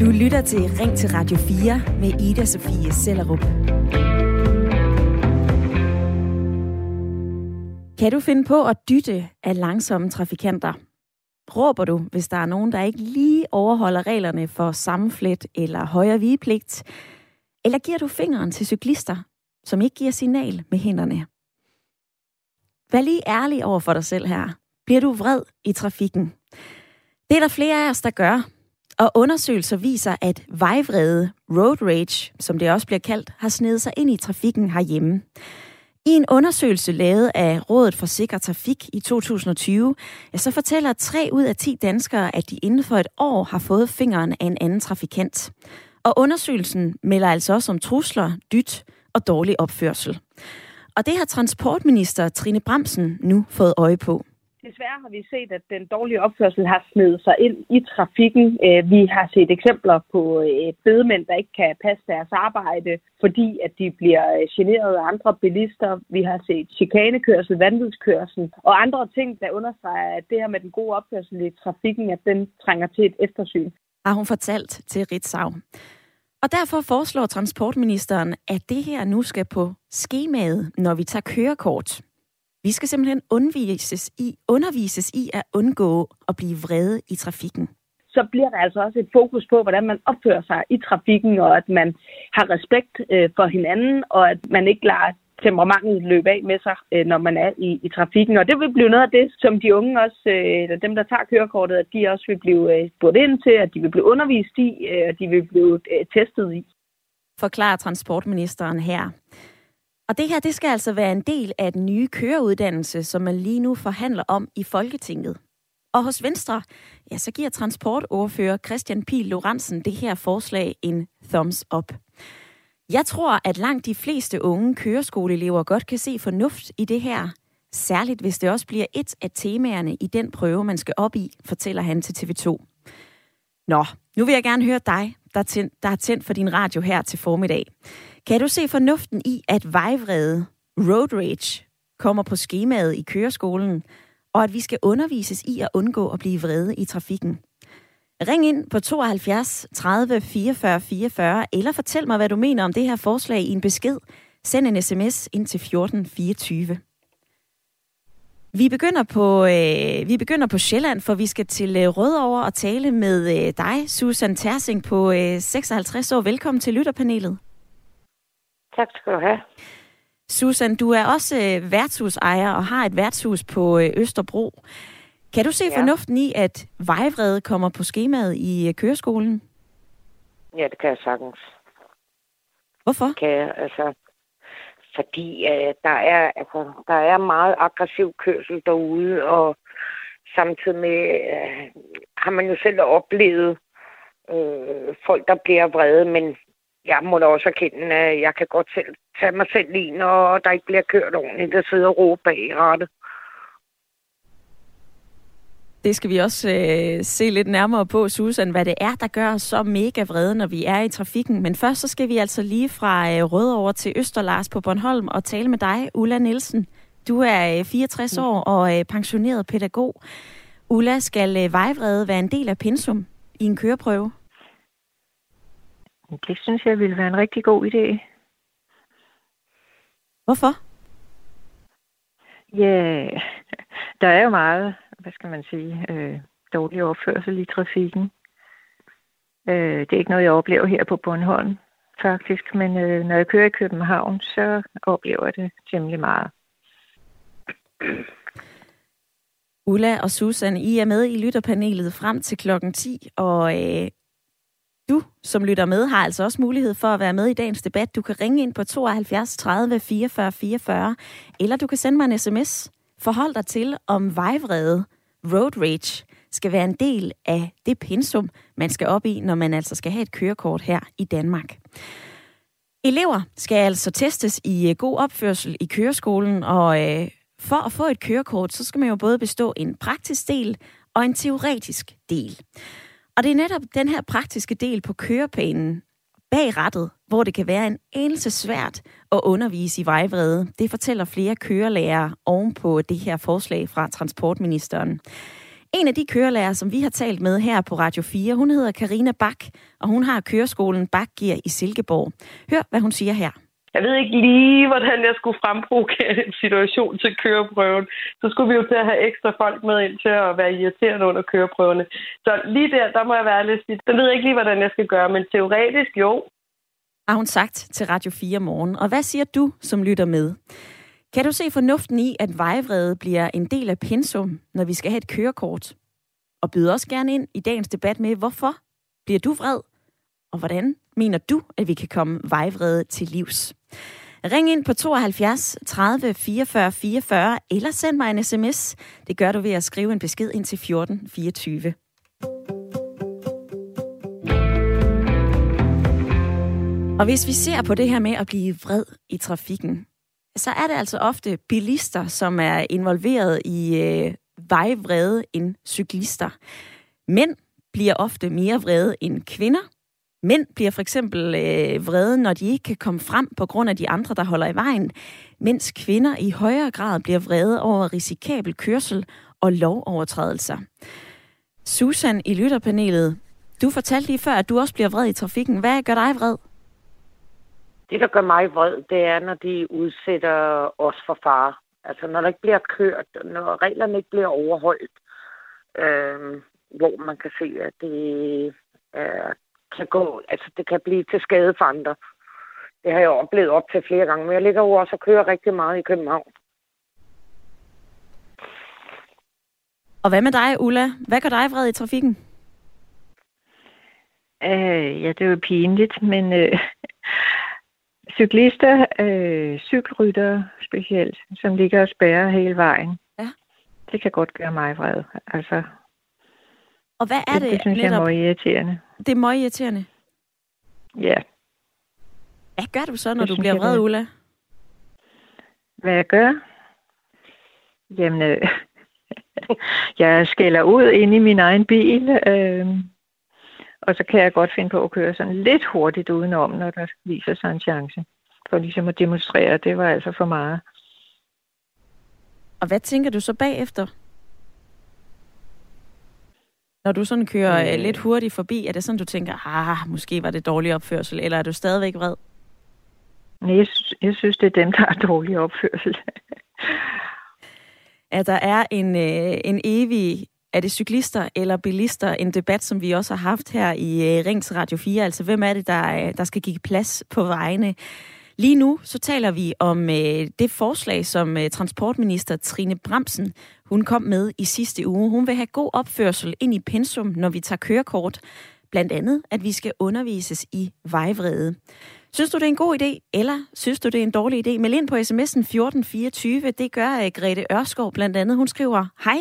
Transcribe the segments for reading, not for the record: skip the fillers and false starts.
Du lytter til Ring til Radio 4 med Ida Sofie Sellerup. Kan du finde på at dytte af langsomme trafikanter? Råber du, hvis der er nogen, der ikke lige overholder reglerne for sammenflet eller højre vigepligt? Eller giver du fingeren til cyklister, som ikke giver signal med hænderne? Vær lige ærlig over for dig selv her. Bliver du vred i trafikken? Det er der flere af os, der gør. Og undersøgelser viser, at vejvrede, road rage, som det også bliver kaldt, har sneget sig ind i trafikken herhjemme. I en undersøgelse lavet af Rådet for Sikker Trafik i 2020, så fortæller 3 ud af 10 danskere, at de inden for et år har fået fingeren af en anden trafikant. Og undersøgelsen melder altså også om trusler, dyt og dårlig opførsel. Og det har transportminister Trine Bramsen nu fået øje på. Desværre har vi set, at den dårlige opførsel har sneget sig ind i trafikken. Vi har set eksempler på bedemænd, der ikke kan passe deres arbejde, fordi at de bliver generet af andre bilister. Vi har set chikanekørsel, vanvidskørsel og andre ting, der understreger, at det her med den gode opførsel i trafikken, at den trænger til et eftersyn. Har hun fortalt til Ritzau. Og derfor foreslår transportministeren, at det her nu skal på skemaet, når vi tager kørekort. Vi skal simpelthen undervises i at undgå at blive vrede i trafikken. Så bliver der altså også et fokus på, hvordan man opfører sig i trafikken, og at man har respekt for hinanden, og at man ikke lader temperamentet løbe af med sig, når man er i trafikken. Og det vil blive noget af det, som de unge også, eller dem, der tager kørekortet, at de også vil blive spurgt ind til, at de vil blive undervist i, og de vil blive testet i. Forklarer transportministeren her. Og det her, det skal altså være en del af den nye køreuddannelse, som man lige nu forhandler om i Folketinget. Og hos Venstre, ja, så giver transportordfører Christian Pihl Lorentzen det her forslag en thumbs up. Jeg tror, at langt de fleste unge køreskoleelever godt kan se fornuft i det her. Særligt hvis det også bliver et af temaerne i den prøve, man skal op i, fortæller han til TV2. Nå, nu vil jeg gerne høre dig, der er tændt for din radio her til formiddag. Kan du se fornuften i, at vejvrede, road rage, kommer på skemaet i køreskolen, og at vi skal undervises i at undgå at blive vrede i trafikken? Ring ind på 72 30 44 44, eller fortæl mig, hvad du mener om det her forslag i en besked. Send en sms ind til 1424. Vi begynder på Sjælland, for vi skal til Rødovre og tale med dig, Susan Tersing, på 56 år. Velkommen til lytterpanelet. Tak skal du have. Susan, du er også værtshusejer og har et værtshus på Østerbro. Kan du se fornuften i, at vejvrede kommer på skemaet i køreskolen? Ja, det kan jeg sagtens. Hvorfor? Det kan jeg, altså, fordi der er meget aggressiv kørsel derude, og samtidig med har man jo selv oplevet folk, der bliver vrede, men jeg må da også erkende, at jeg kan godt selv tage mig selv i, når der ikke bliver kørt ordentligt, og sidder og råber bag rattet. Det skal vi også se lidt nærmere på, Susan, hvad det er, der gør os så mega vrede, når vi er i trafikken. Men først så skal vi altså lige fra Rødovre til Østerlars på Bornholm og tale med dig, Ulla Nielsen. Du er 64 år og pensioneret pædagog. Ulla, skal vejvrede være en del af pensum i en køreprøve? Det synes jeg ville være en rigtig god idé. Hvorfor? Ja, der er jo meget, hvad skal man sige, dårlig opførsel i trafikken. Det er ikke noget, jeg oplever her på Bornholm, faktisk. Men når jeg kører i København, så oplever jeg det temmelig meget. Ulla og Susan, I er med i lytterpanelet frem til klokken 10, og du, som lytter med, har altså også mulighed for at være med i dagens debat. Du kan ringe ind på 72 30 44 44, eller du kan sende mig en sms. Forhold dig til, om vejvrede, road rage, skal være en del af det pensum, man skal op i, når man altså skal have et kørekort her i Danmark. Elever skal altså testes i god opførsel i køreskolen, og for at få et kørekort, så skal man jo både bestå en praktisk del og en teoretisk del. Og det er netop den her praktiske del på køreplanen bag rattet, hvor det kan være en anelse svært at undervise i vejvrede. Det fortæller flere kørelærere oven på det her forslag fra transportministeren. En af de kørelærer, som vi har talt med her på Radio 4, hun hedder Carina Bak, og hun har køreskolen Bak Gear i Silkeborg. Hør, hvad hun siger her. Jeg ved ikke lige, hvordan jeg skulle fremprovokere en situation til køreprøven. Så skulle vi jo til at have ekstra folk med ind til at være irriterende under køreprøverne. Så lige der må jeg være lidt slidt. Jeg ved ikke lige, hvordan jeg skal gøre, men teoretisk jo. Har hun sagt til Radio 4 morgen. Og hvad siger du, som lytter med? Kan du se fornuften i, at vejvrede bliver en del af pensum, når vi skal have et kørekort? Og byd også gerne ind i dagens debat med, hvorfor bliver du vred? Og hvordan mener du, at vi kan komme vejvrede til livs? Ring ind på 72 30 44 44, eller send mig en sms. Det gør du ved at skrive en besked ind til 14 24. Og hvis vi ser på det her med at blive vred i trafikken, så er det altså ofte bilister, som er involveret i vejvrede end cyklister. Mænd bliver ofte mere vrede end kvinder. Mænd bliver for eksempel vrede, når de ikke kan komme frem på grund af de andre, der holder i vejen, mens kvinder i højere grad bliver vrede over risikabel kørsel og lovovertrædelser. Susan i lytterpanelet, du fortalte lige før, at du også bliver vred i trafikken. Hvad gør dig vred? Det, der gør mig vred, det er, når de udsætter os for fare. Altså, når der ikke bliver kørt, når reglerne ikke bliver overholdt, hvor man kan se, at det kan gå, altså det kan blive til skade for andre. Det har jeg oplevet op til flere gange, men jeg ligger jo også og kører rigtig meget i København. Og hvad med dig, Ulla? Hvad gør dig vred i trafikken? Ja, det er jo pinligt, men cyklister, cykelrytter specielt, som ligger og spærrer hele vejen, ja. Det kan godt gøre mig vred. Altså, og hvad er det? Det synes netop, jeg er meget irriterende. Det er meget irriterende? Ja. Hvad gør du så, når du bliver vred, Ulla? Hvad jeg gør? Jamen, jeg skælder ud inde i min egen bil, og så kan jeg godt finde på at køre sådan lidt hurtigt udenom, når der viser sig en chance. For ligesom at demonstrere, det var altså for meget. Og hvad tænker du så bagefter? Når du sådan kører lidt hurtigt forbi, er det sådan, du tænker, måske var det dårlig opførsel, eller er du stadigvæk vred? Nej, jeg synes, det er dem, der har dårlig opførsel. At der er en evig, er det cyklister eller bilister, en debat, som vi også har haft her i Ring til Radio 4, altså hvem er det, der skal give plads på vejene? Lige nu så taler vi om det forslag, som transportminister Trine Bramsen hun kom med i sidste uge. Hun vil have god opførsel ind i pensum, når vi tager kørekort. Blandt andet, at vi skal undervises i vejvrede. Synes du, det er en god idé, eller synes du, det er en dårlig idé? Meld ind på sms'en 1424. Det gør Grete Øreskov blandt andet. Hun skriver, hej,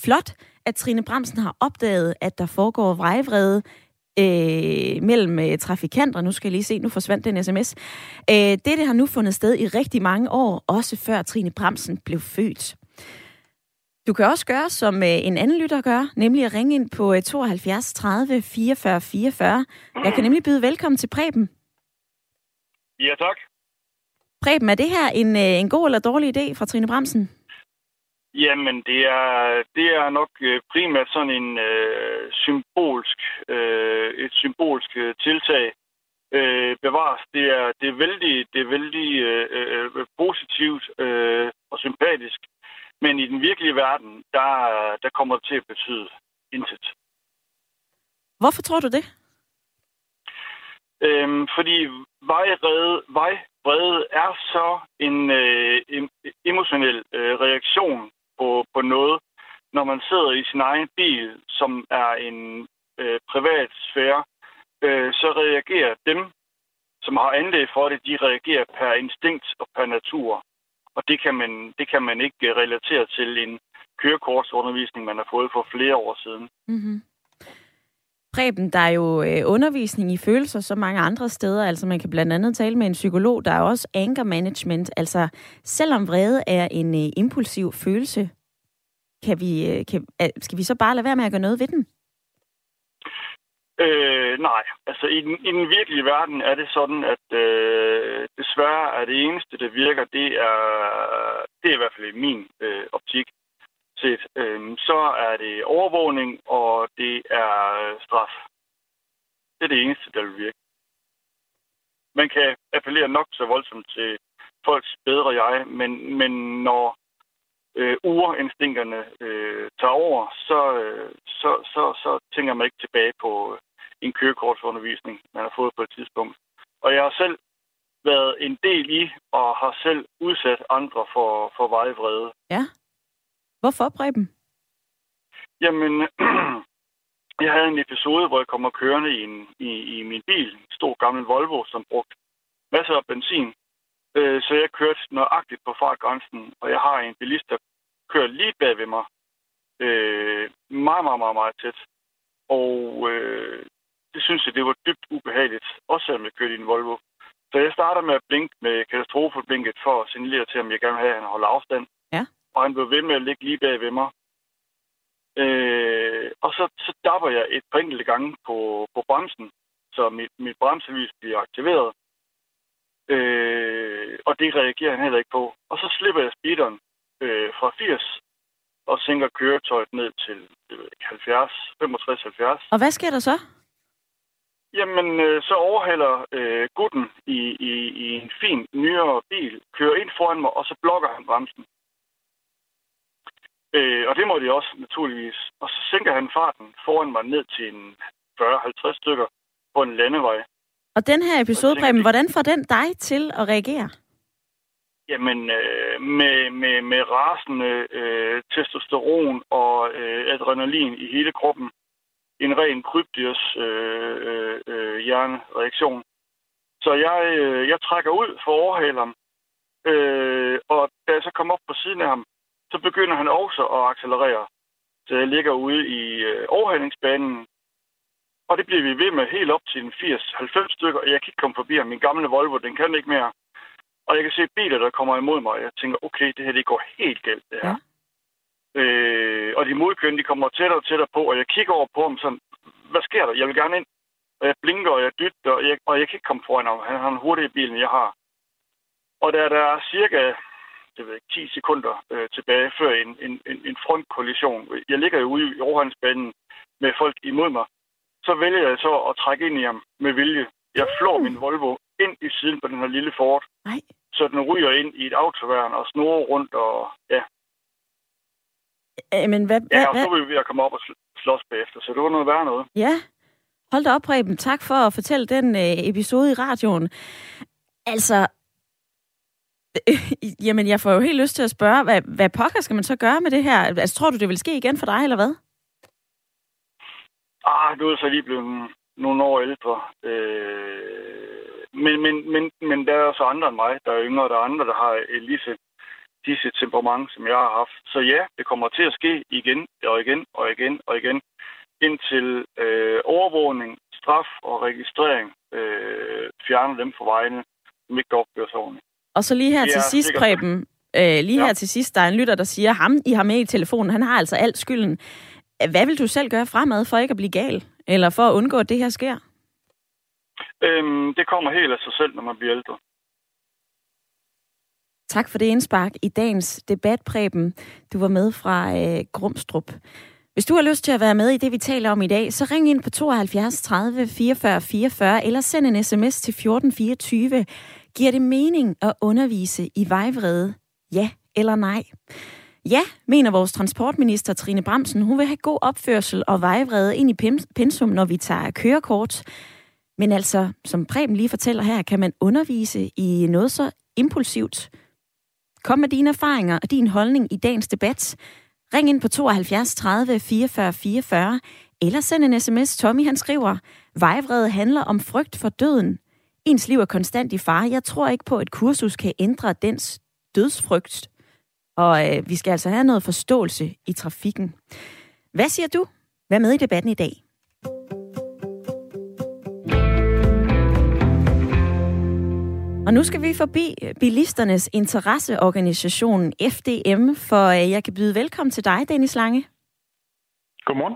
flot, at Trine Bramsen har opdaget, at der foregår vejvrede mellem trafikanter. Nu skal jeg lige se, nu forsvandt den sms. Dette har nu fundet sted i rigtig mange år, også før Trine Bramsen blev født. Du kan også gøre, som en anden lytter gør, nemlig at ringe ind på 72 30 44 44. Jeg kan nemlig byde velkommen til Præben. Ja, tak. Præben, er det her en god eller dårlig idé fra Trine Bramsen? Jamen, det er nok primært sådan et symbolsk tiltag. Bevares. Det er vældig positivt og sympatisk. Men i den virkelige verden, der kommer det til at betyde intet. Hvorfor tror du det? Fordi vejvrede er så en emotionel reaktion på noget, når man sidder i sin egen bil, som er en privat sfære, så reagerer dem, som har anlæg for det, de reagerer per instinkt og per natur. Og det kan man ikke relatere til en kørekortsundervisning, man har fået for flere år siden. Mm-hmm. Preben, der er jo undervisning i følelser så mange andre steder. Altså man kan blandt andet tale med en psykolog, der er også anger management. Altså selvom vrede er en impulsiv følelse, skal vi så bare lade være med at gøre noget ved den? Nej, altså i den virkelige verden er det sådan, at desværre er det eneste, der virker, det er i hvert fald i min optik, set, så er det overvågning, og det er straf. Det er det eneste, der vil virke. Man kan appellere nok så voldsomt til folks bedre jeg, men når urinstinkterne tager over, så tænker man ikke tilbage på en kørekortsundervisning, man har fået på et tidspunkt. Og jeg har selv været en del i, og har selv udsat andre for vejvrede. Ja. Hvorfor, Præben? Jamen, jeg havde en episode, hvor jeg kom og kørende i min bil. En stor gammel Volvo, som brugte masser af benzin. Så jeg kørte nøjagtigt på fartgrænsen, og jeg har en bilist, der kører lige bag ved mig. Meget tæt. Og det synes jeg, det var dybt ubehageligt, også selvom jeg kørte i en Volvo. Så jeg starter med at blinke med katastrofeblinket for at signalere til, om jeg gerne vil have, at han holder afstand. Ja. Og han blev ved med at ligge lige bag ved mig. Og så dapper jeg et par enkelte gange på bremsen, så mit bremselys bliver aktiveret. Og det reagerer han heller ikke på. Og så slipper jeg speederen fra 80 og sænker køretøjet ned til 65-70. Og hvad sker der så? Jamen, så overhaler gutten i en fin, nyere bil, kører ind foran mig, og så blokker han bremsen. Og det må de også, naturligvis. Og så sænker han farten foran mig ned til en 40-50 stykker på en landevej. Og den her episode, Præben, hvordan får den dig til at reagere? Jamen, med rasende testosteron og adrenalin i hele kroppen. En ren krybdyrs hjernereaktion. Så jeg trækker ud for at overhale ham. Og da jeg så kommer op på siden af ham, så begynder han også at accelerere. Så jeg ligger ude i overhalingsbanen. Og det bliver vi ved med helt op til en 80-90 stykker. Og jeg kan ikke komme forbi ham. Min gamle Volvo, den kan ikke mere. Og jeg kan se biler, der kommer imod mig. Og jeg tænker, okay, det her det går helt galt, det her. Ja. Og de modkørende, de kommer tættere og tættere på, og jeg kigger over på ham sådan, hvad sker der? Jeg vil gerne ind. Og jeg blinker, og jeg dytter, og jeg kan ikke komme foran ham. Han har en hurtigere bil, end jeg har. Og der er cirka 10 sekunder tilbage før en frontkollision. Jeg ligger jo ude i overhandsbanen med folk imod mig. Så vælger jeg så at trække ind i ham med vilje. Jeg flår min Volvo ind i siden på den her lille Ford. Nej. Så den ryger ind i et autoværn og snurrer rundt, og ja. Men så var vi ved at komme op og slås bagefter, så det var noget værre noget. Ja, hold da op, Preben. Tak for at fortælle den episode i radioen. Altså, jamen jeg får jo helt lyst til at spørge, hvad pokker skal man så gøre med det her? Altså, tror du, det vil ske igen for dig, eller hvad? Nu er så lige blevet nogle år ældre. Men der er så andre end mig, der er yngre, der er andre, der har disse temperament, som jeg har haft. Så ja, det kommer til at ske igen og igen og igen og igen, indtil overvågning, straf og registrering fjerner dem fra vejene, som ikke opfører sig ordentligt. Og så lige her til sidst, Preben, her til sidst, der er en lytter, der siger, ham I har med i telefonen, han har altså alt skylden. Hvad vil du selv gøre fremad for ikke at blive gal, eller for at undgå, at det her sker? Det kommer helt af sig selv, når man bliver ældre. Tak for det indspark i dagens debat, Preben. Du var med fra Grumstrup. Hvis du har lyst til at være med i det, vi taler om i dag, så ring ind på 72 30 44 44, eller send en sms til 1424. Giver det mening at undervise i vejvrede? Ja eller nej? Ja, mener vores transportminister Trine Bramsen. Hun vil have god opførsel og vejvrede ind i pensum, når vi tager kørekort. Men altså, som Preben lige fortæller her, kan man undervise i noget så impulsivt. Kom med dine erfaringer og din holdning i dagens debat. Ring ind på 72 30 44 44, eller send en sms. Tommy, han skriver, vejvrede handler om frygt for døden. Ens liv er konstant i fare. Jeg tror ikke på, at et kursus kan ændre dens dødsfrygt. Og vi skal altså have noget forståelse i trafikken. Hvad siger du? Vær med i debatten i dag. Og nu skal vi forbi bilisternes interesseorganisation FDM, for jeg kan byde velkommen til dig, Dennis Lange. Godmorgen.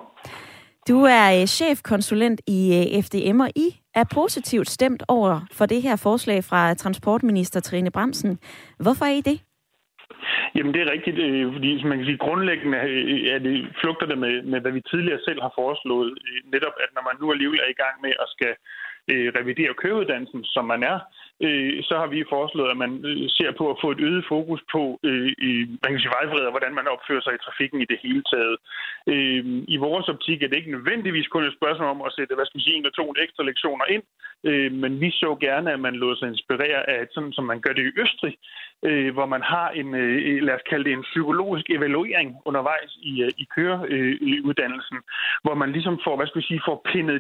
Du er chefkonsulent i FDM, og I er positivt stemt over for det her forslag fra transportminister Trine Bramsen. Hvorfor er I det? Jamen det er rigtigt, fordi man kan sige, grundlæggende er det, flugter det med, hvad vi tidligere selv har foreslået. Netop at når man nu alligevel er i gang med at skal revidere køreuddannelsen, som man er, så har vi foreslået, at man ser på at få et øget fokus på vejfrihed og hvordan man opfører sig i trafikken i det hele taget. I vores optik er det ikke nødvendigvis kun et spørgsmål om at sætte, hvad skal vi sige, 1 eller 2 ekstra lektioner ind, men vi så gerne, at man lod sig inspirere af, sådan som man gør det i Østrig, hvor man har en, lad os kalde det en psykologisk evaluering undervejs i køreuddannelsen, hvor man ligesom får, får pindet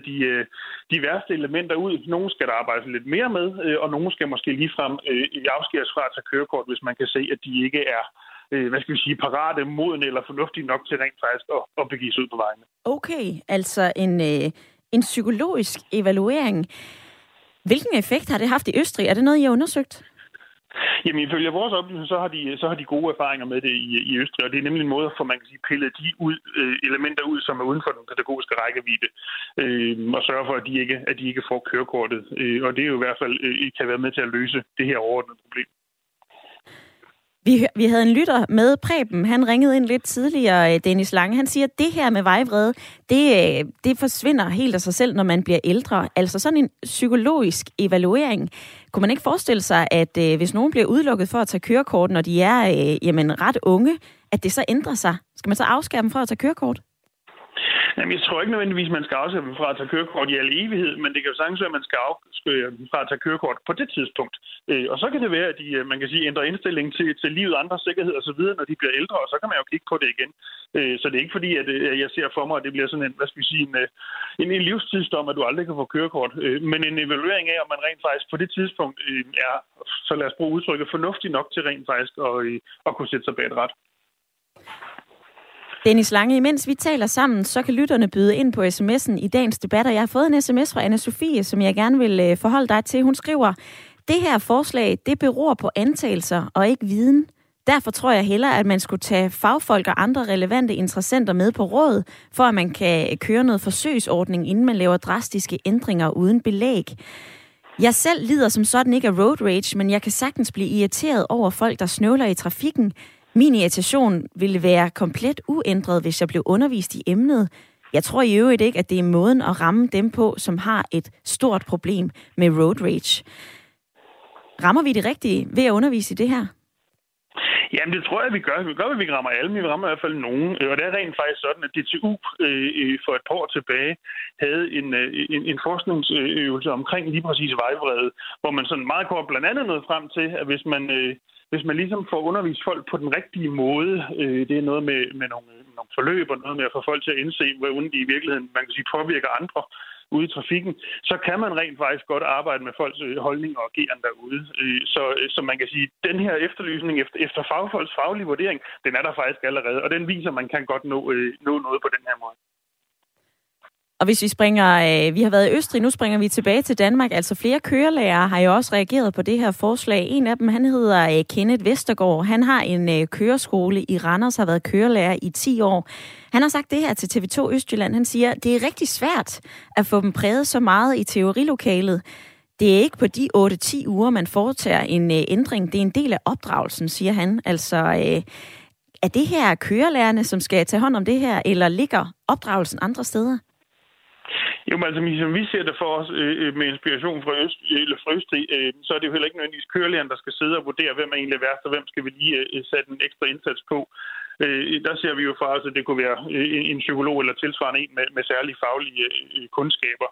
de værste elementer ud. Nogle skal der arbejde lidt mere med, og nogle skal måske ligefrem afskæres fra at tage kørekort, hvis man kan se, at de ikke er parate, modne eller fornuftige nok til rent faktisk at begive sig ud på vejene. Okay, altså en psykologisk evaluering. Hvilken effekt har det haft i Østrig? Er det noget, I har undersøgt? Jamen ifølge vores oplysning, så har de gode erfaringer med det i Østrig, og det er nemlig en måde, for man kan sige, pille de elementer ud, som er uden for den pædagogiske rækkevidde, og sørge for, at de ikke får kørekortet. Og det er jo i hvert fald kan være med til at løse det her overordnede problem. Vi havde en lytter med, Præben. Han ringede ind lidt tidligere, Dennis Lange. Han siger, at det her med vejvrede, det forsvinder helt af sig selv, når man bliver ældre. Altså sådan en psykologisk evaluering. Kunne man ikke forestille sig, at hvis nogen bliver udelukket for at tage kørekort, når de er ret unge, at det så ændrer sig? Skal man så afskære dem fra at tage kørekort? Jamen, jeg tror ikke nødvendigvis, man skal afskære dem fra at tage kørekort i al evighed, men det kan jo sagtens være, at man skal afskære dem fra at tage kørekort på det tidspunkt. Og så kan det være, at de, man kan sige, ændrer indstillingen til livet, andres sikkerhed osv., når de bliver ældre, og så kan man jo kigge på det igen. Så det er ikke fordi, at jeg ser for mig, at det bliver sådan en, en livstidsdom, at du aldrig kan få kørekort, men en evaluering af, om man rent faktisk på det tidspunkt er, så lad os bruge udtrykket, fornuftig nok til rent faktisk at kunne sætte sig bag et rat. Dennis Lange, imens vi taler sammen, så kan lytterne byde ind på sms'en i dagens debat, og jeg har fået en sms fra Anna Sofie, som jeg gerne vil forholde dig til. Hun skriver, det her forslag, det beror på antagelser og ikke viden. Derfor tror jeg hellere, at man skulle tage fagfolk og andre relevante interessenter med på råd, for at man kan køre noget forsøgsordning, inden man laver drastiske ændringer uden belæg. Jeg selv lider som sådan ikke af road rage, men jeg kan sagtens blive irriteret over folk, der snøvler i trafikken. Min irritation ville være komplet uændret, hvis jeg blev undervist i emnet. Jeg tror i øvrigt ikke, at det er måden at ramme dem på, som har et stort problem med road rage. Rammer vi det rigtige ved at undervise i det her? Jamen, det tror jeg, vi gør. Vi gør, at vi rammer alle, men vi rammer i hvert fald nogen. Og det er rent faktisk sådan, at DTU for et par år tilbage havde en forskningsøvelse omkring lige præcis vejvrede, hvor man sådan meget kort blandt andet nåede frem til, at hvis man ligesom får undervist folk på den rigtige måde, det er noget med nogle forløb og noget med at få folk til at indse, hvordan de i virkeligheden, man kan sige, påvirker andre ude i trafikken, så kan man rent faktisk godt arbejde med folks holdninger og ageren derude. Så man kan sige, den her efterlysning efter fagfolks faglige vurdering, den er der faktisk allerede, og den viser, at man kan godt nå noget på den her måde. Og hvis vi springer, vi har været i Østrig, nu springer vi tilbage til Danmark. Altså flere kørelærere har jo også reageret på det her forslag. En af dem, han hedder Kenneth Vestergaard. Han har en køreskole i Randers, har været kørelærer i 10 år. Han har sagt det her til TV2 Østjylland. Han siger, det er rigtig svært at få dem præget så meget i teorilokalet. Det er ikke på de 8-10 uger, man foretager en ændring. Det er en del af opdragelsen, siger han. Altså, er det her kørelærerne, som skal tage hånd om det her, eller ligger opdragelsen andre steder? Jo, men altså, som vi ser det for os med inspiration fra Østrig, så er det jo heller ikke nødvendigvis kørelæreren, der skal sidde og vurdere, hvem er egentlig værst, og hvem skal vi lige sætte en ekstra indsats på. Der ser vi jo for os, at det kunne være en psykolog eller tilsvarende en med særlige faglige kundskaber.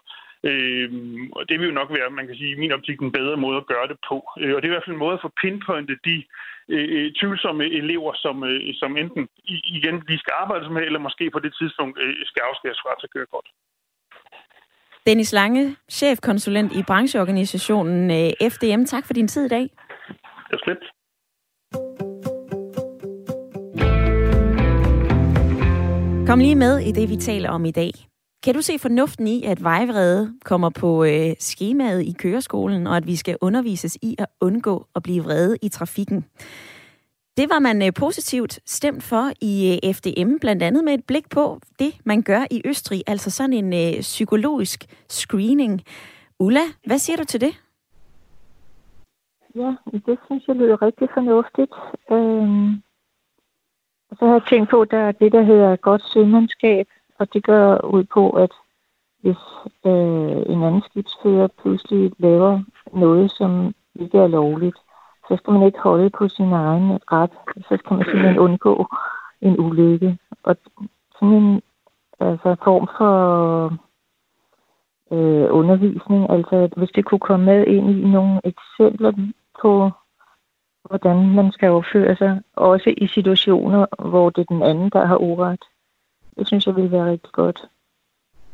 Og det vil jo nok være, man kan sige, i min optik, en bedre måde at gøre det på. Og det er i hvert fald en måde at få pinpointet de tvivlsomme elever, som enten igen lige skal arbejdes med, eller måske på det tidspunkt skal afskæres fra til kørekort. Dennis Lange, chefkonsulent i brancheorganisationen FDM. Tak for din tid i dag. Det var slet. Kom lige med i det, vi taler om i dag. Kan du se fornuften i, at vejvrede kommer på skemaet i køreskolen, og at vi skal undervises i at undgå at blive vrede i trafikken? Det var man positivt stemt for i FDM, blandt andet med et blik på det, man gør i Østrig, altså sådan en psykologisk screening. Ulla, hvad siger du til det? Ja, det synes jeg lyder rigtig fornuftigt. Og så har jeg tænkt på, at der er det, der hedder godt sømandskab, og det gør ud på, at hvis en anden skibsfører pludselig laver noget, som ikke er lovligt, så skal man ikke holde på sin egen ret. Så skal man simpelthen undgå en ulykke. Og sådan en form for undervisning, altså hvis det kunne komme med ind i nogle eksempler på, hvordan man skal opføre sig, også i situationer, hvor det er den anden, der har uret. Det synes jeg ville være rigtig godt.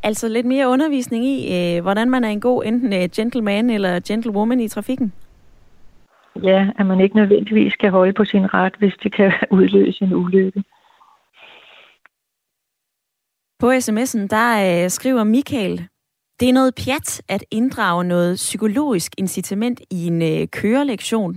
Altså lidt mere undervisning i, hvordan man er en god enten gentleman eller gentlewoman i trafikken? Ja, at man ikke nødvendigvis kan holde på sin ret, hvis det kan udløse en ulykke. På sms'en, der skriver Michael, det er noget pjat at inddrage noget psykologisk incitament i en kørelektion.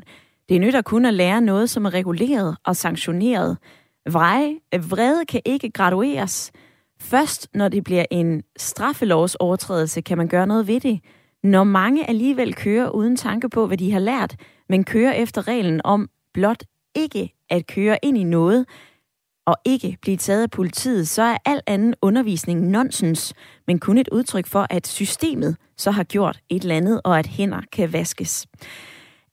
Det er nytter kun at lære noget, som er reguleret og sanktioneret. Vrede kan ikke gradueres. Først, når det bliver en straffelovsovertrædelse, kan man gøre noget ved det. Når mange alligevel kører uden tanke på, hvad de har lært, men kører efter reglen om blot ikke at køre ind i noget, og ikke blive taget af politiet, så er al anden undervisning nonsens, men kun et udtryk for, at systemet så har gjort et eller andet, og at hænder kan vaskes.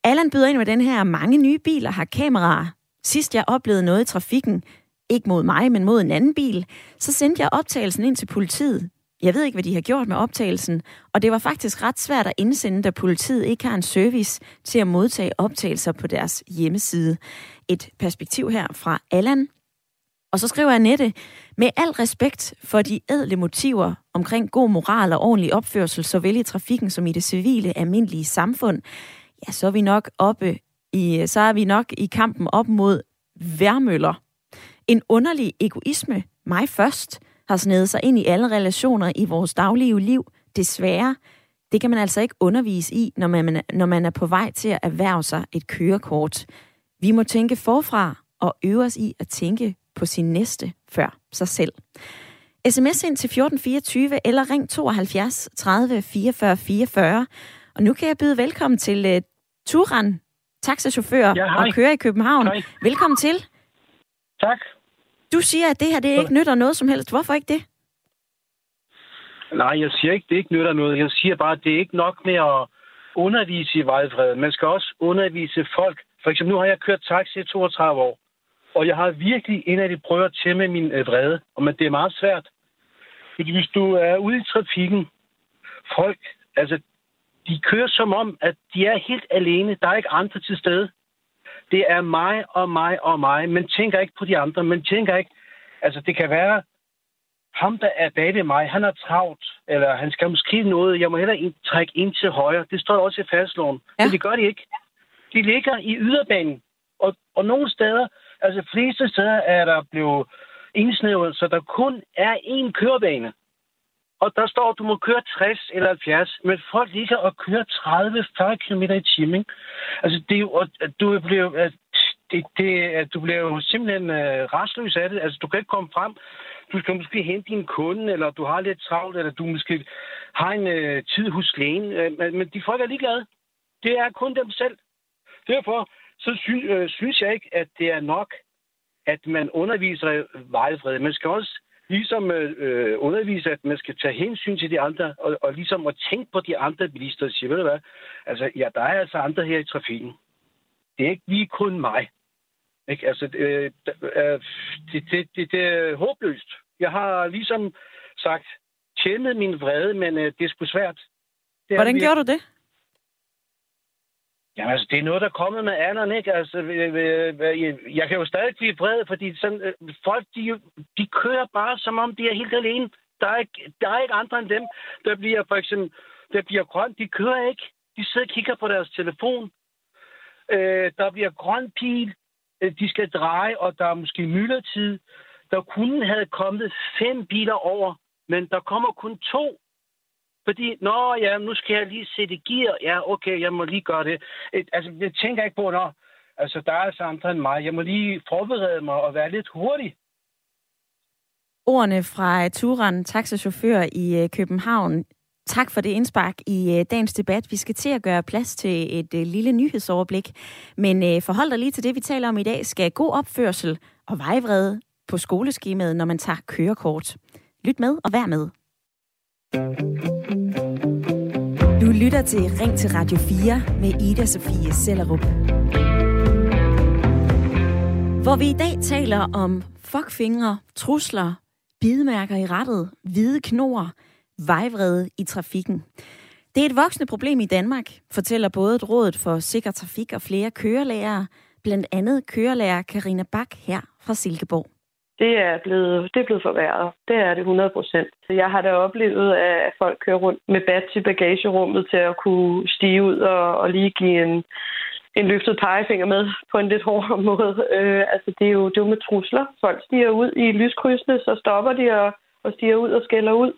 Allan byder ind med den her, mange nye biler har kameraer. Sidst jeg oplevede noget i trafikken, ikke mod mig, men mod en anden bil, så sendte jeg optagelsen ind til politiet. Jeg ved ikke, hvad de har gjort med optagelsen, og det var faktisk ret svært at indsende, da politiet ikke har en service til at modtage optagelser på deres hjemmeside. Et perspektiv her fra Allan. Og så skriver Annette, med al respekt for de ædle motiver omkring god moral og ordentlig opførsel, såvel i trafikken som i det civile, almindelige samfund, ja, så er vi nok i kampen op mod værmøller. En underlig egoisme, mig først, har snedet sig ind i alle relationer i vores daglige liv, desværre. Det kan man altså ikke undervise i, når man er på vej til at erhverve sig et kørekort. Vi må tænke forfra og øve os i at tænke på sin næste før sig selv. SMS ind til 1424 eller ring 72 30 44 44. Og nu kan jeg byde velkommen til Turan, taxachauffør og kører i København. Hej. Velkommen til. Tak. Du siger, at det her det ikke nytter noget som helst. Hvorfor ikke det? Nej, jeg siger ikke, det ikke nytter noget. Jeg siger bare, at det er ikke nok med at undervise i vejfred. Man skal også undervise folk. For eksempel nu har jeg kørt taxi i 32 år. Og jeg har virkelig indadvendt prøvet at tæmme min vrede. Men det er meget svært. Fordi hvis du er ude i trafikken, folk, altså, de kører som om, at de er helt alene. Der er ikke andre til stede. Det er mig og mig og mig. Man tænker ikke på de andre. Man tænker ikke, altså det kan være, ham der er bag ved mig, han er travlt. Eller han skal måske noget. Jeg må hellere trække ind til højre. Det står også i fastloven. Ja. Men det gør de ikke. De ligger i yderbanen. Og nogle steder, altså fleste steder er der blevet indsnævret, så der kun er én kørebane. Og der står, at du må køre 60 eller 70, men folk ligger og kører 30-40 km i timen. Altså, det er jo, du bliver jo simpelthen rastløs af det. Altså, du kan ikke komme frem. Du skal måske hente din kunde, eller du har lidt travlt, eller du måske har en tid hos lægen. Men de folk er ligeglade. Det er kun dem selv. Derfor så synes jeg ikke, at det er nok, at man underviser vejfred. Man skal også ligesom undervise, at man skal tage hensyn til de andre, og ligesom at tænke på de andre bilister og sige, ved du hvad, altså, ja, der er altså andre her i trafikken. Det er ikke lige kun mig. Ikke? Altså, det er håbløst. Jeg har ligesom sagt, tjente min vrede, men det er sgu svært. Det er, hvordan gjorde du det? Jamen, altså, det er noget, der er kommet med alderen, ikke? Altså, jeg kan jo stadig blive vred, fordi sådan, folk, de kører bare, som om de er helt alene. Der er ikke andre end dem. Der bliver for eksempel, der bliver grønt, de kører ikke. De sidder og kigger på deres telefon. Der bliver grøn pil. De skal dreje, og der er måske myldretid. Der kunne have kommet 5 biler over, men der kommer kun 2. Fordi, nå ja, nu skal jeg lige sætte gear. Ja, okay, jeg må lige gøre det. Altså, jeg tænker ikke på, nå, altså, der er altså andre end mig. Jeg må lige forberede mig og være lidt hurtig. Ordene fra Turan, taxachauffør i København. Tak for det indspark i dagens debat. Vi skal til at gøre plads til et lille nyhedsoverblik. Men forhold dig lige til det, vi taler om i dag. Skal god opførsel og vejvrede på skoleskemaet, når man tager kørekort? Lyt med og vær med. Du lytter til Ring til Radio 4 med Ida Sofie Sellerup. Hvor vi i dag taler om fuckfingre, trusler, bidemærker i rattet, hvide knor, vejvrede i trafikken. Det er et voksende problem i Danmark, fortæller både Rådet for Sikker Trafik og flere kørelærere, blandt andet kørelærer Carina Bak her fra Silkeborg. Det er blevet forværret. Det er det 100%. Jeg har da oplevet, at folk kører rundt med bat til bagagerummet til at kunne stige ud og lige give en løftet pegefinger med på en lidt hårdere måde. Det er jo med trusler. Folk stiger ud i lyskrydsene, så stopper de og stiger ud og skælder ud.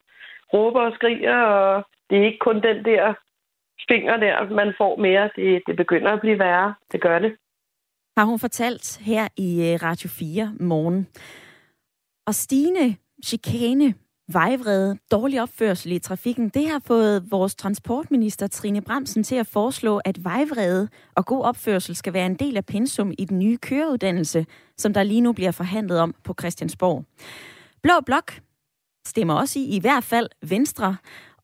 Råber og skriger, og det er ikke kun den der finger der, man får mere. Det begynder at blive værre. Det gør det. Har hun fortalt her i Radio 4 morgen. Og stigende chikane, vejvrede, dårlig opførsel i trafikken, det har fået vores transportminister Trine Bramsen til at foreslå, at vejvrede og god opførsel skal være en del af pensum i den nye køreuddannelse, som der lige nu bliver forhandlet om på Christiansborg. Blå Blok stemmer også i hvert fald Venstre,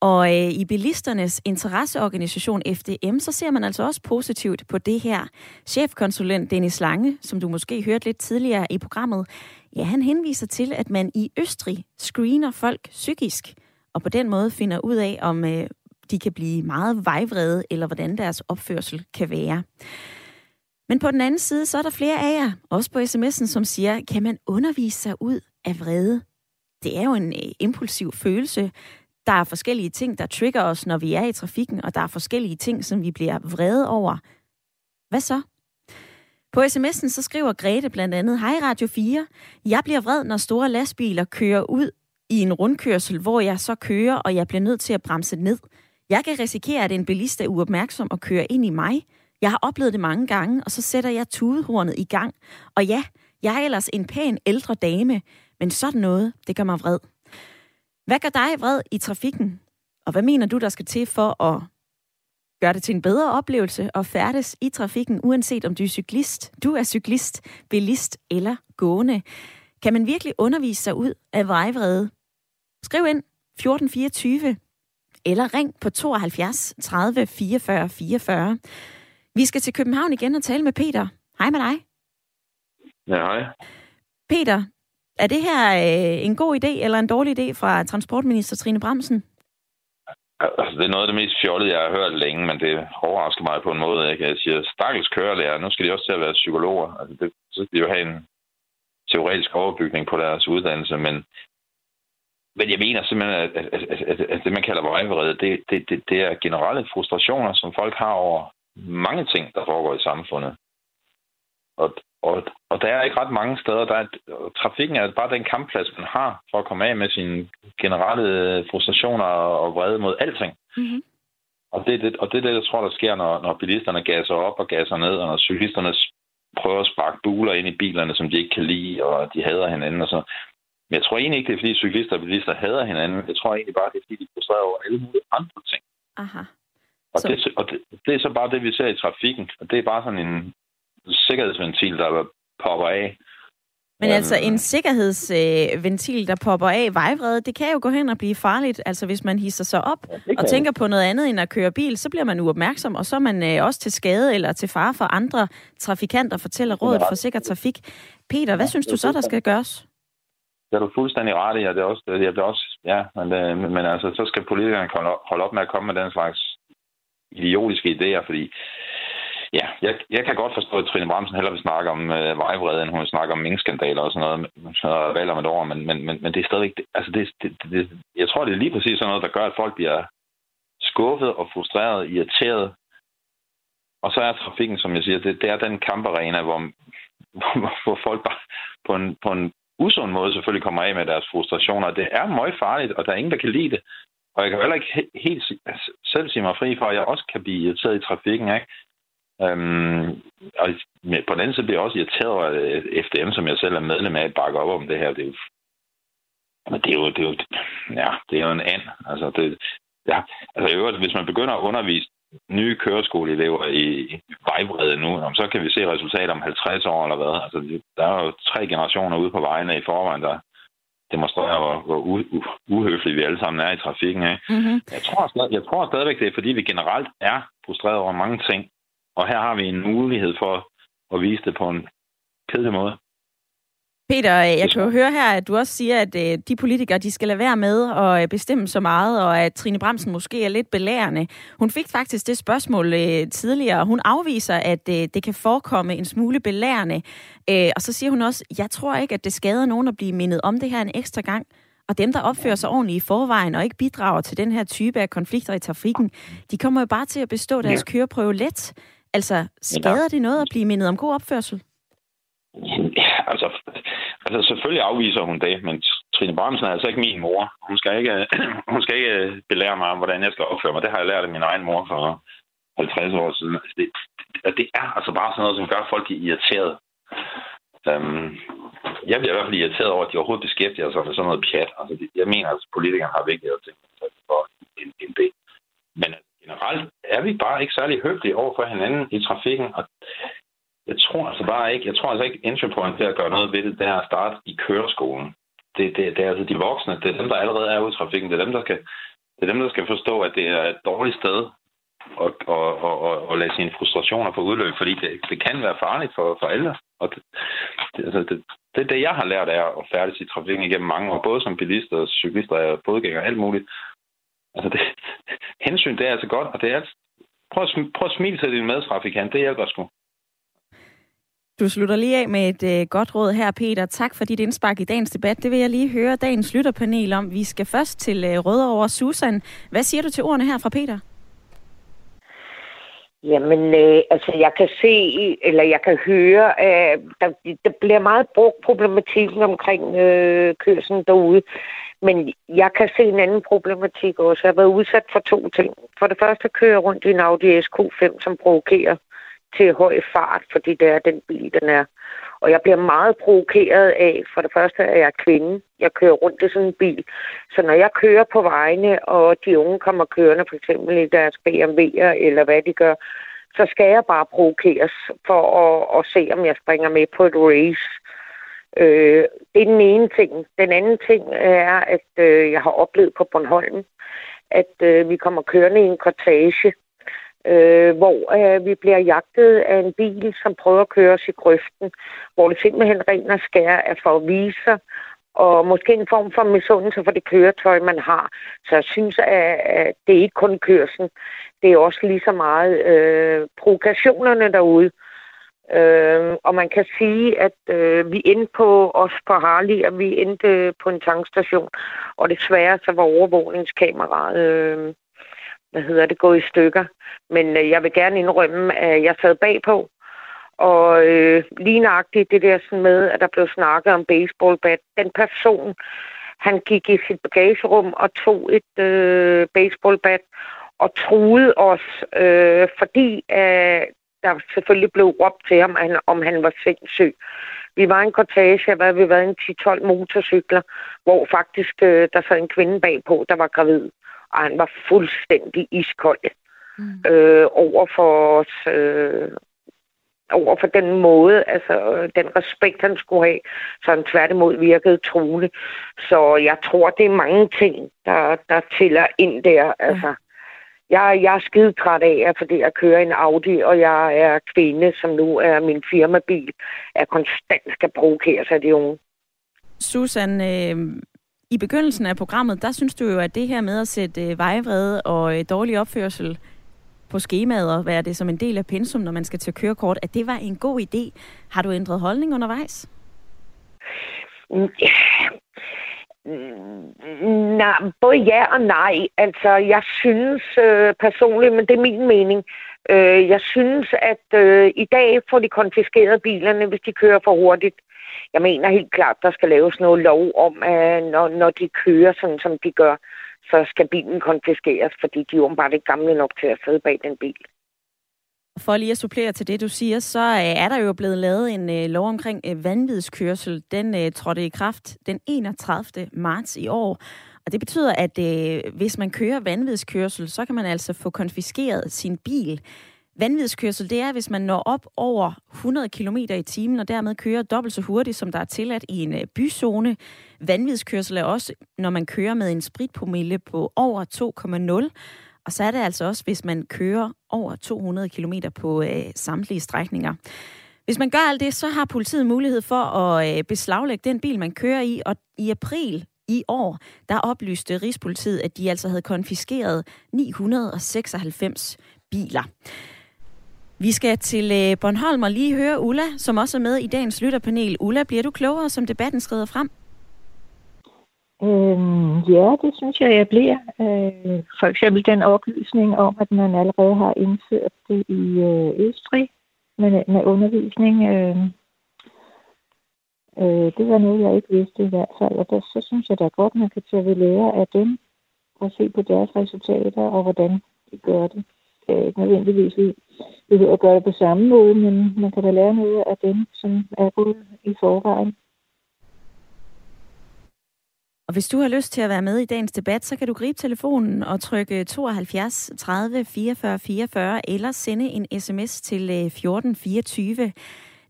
og i bilisternes interesseorganisation FDM, så ser man altså også positivt på det her. Chefkonsulent Dennis Lange, som du måske hørte lidt tidligere i programmet, ja, han henviser til, at man i Østrig screener folk psykisk, og på den måde finder ud af, om de kan blive meget vejvrede, eller hvordan deres opførsel kan være. Men på den anden side, så er der flere af jer, også på sms'en, som siger, kan man undervise sig ud af vrede? Det er jo en impulsiv følelse. Der er forskellige ting, der trigger os, når vi er i trafikken, og der er forskellige ting, som vi bliver vrede over. Hvad så? På sms'en så skriver Grete blandt andet, hej Radio 4, jeg bliver vred, når store lastbiler kører ud i en rundkørsel, hvor jeg så kører, og jeg bliver nødt til at bremse ned. Jeg kan risikere, at en bilist er uopmærksom og kører ind i mig. Jeg har oplevet det mange gange, og så sætter jeg tudehornet i gang. Og ja, jeg er ellers en pæn ældre dame, men sådan noget, det gør mig vred. Hvad gør dig vred i trafikken? Og hvad mener du, der skal til for at gøre det til en bedre oplevelse og færdes i trafikken, uanset om du er cyklist, bilist eller gående? Kan man virkelig undervise sig ud af vejvrede? Skriv ind 1424 eller ring på 72 30 44 44. Vi skal til København igen og tale med Peter. Hej med dig. Ja, hej. Peter, er det her en god idé eller en dårlig idé fra transportminister Trine Bramsen? Det er noget af det mest fjollede, jeg har hørt længe, men det overrasker mig på en måde. Ikke? Jeg siger, stakkels kørelærer, nu skal de også til at være psykologer. Altså, så skal de jo have en teoretisk overbygning på deres uddannelse, men jeg mener simpelthen, at det, man kalder vejvrede, det er generelle frustrationer, som folk har over mange ting, der foregår i samfundet. Og der er ikke ret mange steder, trafikken er bare den kampplads, man har for at komme af med sine generelle frustrationer og vrede mod alting. Mm-hmm. Og det er det, jeg tror, der sker, når bilisterne gasser op og gasser ned, og når cyklisterne prøver at sparke buler ind i bilerne, som de ikke kan lide, og de hader hinanden. Og så. Men jeg tror egentlig ikke, det er, fordi cyklister og bilister hader hinanden. Jeg tror egentlig bare, det er, fordi de er frustreret over alle mulige andre ting. Aha. Og det er så bare det, vi ser i trafikken. Og det er bare sådan en sikkerhedsventil, der popper af. Men altså en sikkerhedsventil, der popper af vejvrede, det kan jo gå hen og blive farligt. Altså hvis man hisser sig op og tænker på noget andet end at køre bil, så bliver man uopmærksom, og så er man også til skade eller til fare for andre trafikanter, fortæller Rådet for Sikker Trafik. Peter, hvad synes du så, der skal gøres? Det er du fuldstændig ret i, og men så skal politikerne holde op med at komme med den slags idiotiske idéer, fordi ja, jeg kan godt forstå, at Trine Bramsen hellere vil snakke om vejvrede, end hun snakker om minkskandaler og sådan noget, og valg om et år, men det er stadigvæk. Altså det, jeg tror, det er lige præcis sådan noget, der gør, at folk bliver skuffet og frustreret, irriteret. Og så er trafikken, som jeg siger, det er den kamparena, hvor folk bare på en usund måde selvfølgelig kommer af med deres frustrationer. Det er meget farligt, og der er ingen, der kan lide det. Og jeg kan heller ikke helt selv sige mig fri for, at jeg også kan blive irriteret i trafikken, ikke? Og på den anden side bliver jeg også irriteret over, at FDM, som jeg selv er medlem af, bakker op om det her. Det er jo en and. Altså, det, Ja, altså i øvrigt, hvis man begynder at undervise nye køreskoleelever i vejbredde nu, så kan vi se resultater om 50 år eller hvad. Altså, der er jo 3 generationer ude på vejene i forvejen, der demonstrerer, hvor uhøflige vi alle sammen er i trafikken. Mm-hmm. Jeg tror stadigvæk, det er, fordi vi generelt er frustreret over mange ting, og her har vi en mulighed for at vise det på en kedelig måde. Peter, jeg kan jo høre her, at du også siger, at de politikere, de skal lade være med at bestemme så meget, og at Trine Bramsen måske er lidt belærende. Hun fik faktisk det spørgsmål tidligere, og hun afviser, at det kan forekomme en smule belærende. Og så siger hun også, jeg tror ikke, at det skader nogen at blive mindet om det her en ekstra gang. Og dem, der opfører sig ordentligt i forvejen og ikke bidrager til den her type af konflikter i trafikken, de kommer jo bare til at bestå deres køreprøve let. Altså, skader det noget at blive mindet om god opførsel? Ja, altså selvfølgelig afviser hun det, men Trine Bramsen er altså ikke min mor. Hun skal ikke belære mig om, hvordan jeg skal opføre mig. Det har jeg lært af min egen mor for 50 år siden. Det er altså bare sådan noget, som gør folk irriteret. Jeg bliver i hvert fald irriteret over, at de overhovedet beskæftiger sig med sådan noget pjat. Altså, jeg mener, at politikerne har vigtigere ting end det. Men generelt er vi bare ikke særlig høflige over for hinanden i trafikken, og Jeg tror altså ikke, entry-point til at gøre noget ved det her start i køreskolen. Det er altså de voksne, det er dem, der allerede er ude i trafikken, det er dem, der skal forstå, at det er et dårligt sted at lade sine frustrationer få udløb, fordi det kan være farligt for alle. Og det, jeg har lært af at færdes i trafikken igennem mange år, både som bilist og cyklist og fodgænger og alt muligt. Altså hensyn, det er altså godt, og det er altså, prøv at smile til din medtrafikant, det hjælper sgu. Du slutter lige af med et godt råd her, Peter. Tak for dit indspark i dagens debat. Det vil jeg lige høre dagens lytterpanel om. Vi skal først til Rødovre. Susan, hvad siger du til ordene her fra Peter? Jamen, jeg kan se, eller jeg kan høre, der bliver meget brugt problematikken omkring kørslen derude. Men jeg kan se en anden problematik også. Jeg har været udsat for 2 ting. For det første kører jeg rundt i en Audi SQ5, som provokerer til høj fart, fordi det er den bil, den er. Og jeg bliver meget provokeret af, for det første er jeg kvinde. Jeg kører rundt i sådan en bil. Så når jeg kører på vejene, og de unge kommer kørende, for eksempel i deres BMW'er, eller hvad de gør, så skal jeg bare provokeres for at se, om jeg springer med på et race. Det er den ene ting. Den anden ting er, at jeg har oplevet på Bornholm, at vi kommer kørende i en kortege, hvor vi bliver jagtet af en bil, som prøver at køre os i grøften, hvor det simpelthen ren og skær er for at vise sig, og måske en form for misundelse for det køretøj, man har. Så jeg synes, at det er ikke kun kørslen, det er også lige så meget provokationerne derude. Og man kan sige, at vi endte på os på Harley, og vi endte på en tankstation, og desværre så var overvågningskameraet gået i stykker. Men jeg vil gerne indrømme, at jeg sad bagpå, og lige nøjagtigt det der sådan med, at der blev snakket om baseballbat. Den person, han gik i sit bagagerum og tog et baseballbat og truede os, fordi der selvfølgelig blev råbt til ham, om han var sindssyg. Vi var en kortage, hvad vi var en 10-12 motorcykler, hvor faktisk der sad en kvinde bagpå, der var gravid. Og han var fuldstændig iskold over for den måde, altså den respekt, han skulle have, så han tværtimod virkede truende. Så jeg tror, det er mange ting, der tæller ind der. Altså, jeg er skidetræt af, fordi jeg kører en Audi, og jeg er kvinde, som nu er min firmabil, jeg konstant skal provokere sig af de unge. Susan, i begyndelsen af programmet, der synes du jo, at det her med at sætte vejvrede og dårlig opførsel på skemaet og være det som en del af pensum, når man skal til kørekort, at det var en god idé. Har du ændret holdning undervejs? Nej, både ja og nej. Altså, jeg synes personligt, men det er min mening, jeg synes, at i dag får de konfiskeret bilerne, hvis de kører for hurtigt. Jeg mener helt klart, der skal laves noget lov om, at når de kører sådan, som de gør, så skal bilen konfiskeres, fordi de er åbenbart ikke gamle nok til at sidde bag den bil. For lige at supplere til det, du siger, så er der jo blevet lavet en lov omkring vanvidskørsel. Den trådte i kraft den 31. marts i år. Og det betyder, at hvis man kører vanvidskørsel, så kan man altså få konfiskeret sin bil. Vanvidskørsel, det er, hvis man når op over 100 km i timen, og dermed kører dobbelt så hurtigt, som der er tilladt i en byzone. Vanvidskørsel er også, når man kører med en spritpromille på over 2,0. Og så er det altså også, hvis man kører over 200 km på samtlige strækninger. Hvis man gør alt det, så har politiet mulighed for at beslaglægge den bil, man kører i. Og i april i år, der oplyste Rigspolitiet, at de altså havde konfiskeret 996 biler. Vi skal til Bornholm og lige høre Ulla, som også er med i dagens lytterpanel. Ulla, bliver du klogere, som debatten skrider frem? Ja, det synes jeg bliver. For eksempel den oplysning om, at man allerede har indført det i Østrig med undervisning. Det var noget, jeg ikke vidste i hvert fald, og der, så synes jeg da godt, man kan tage ved lære af dem og se på deres resultater og hvordan de gør det. Ikke nødvendigvis vi ved at gøre det på samme måde, men man kan da lære noget af dem, som er gået i forvejen. Og hvis du har lyst til at være med i dagens debat, så kan du gribe telefonen og trykke 72 30 44 44 eller sende en sms til 1424.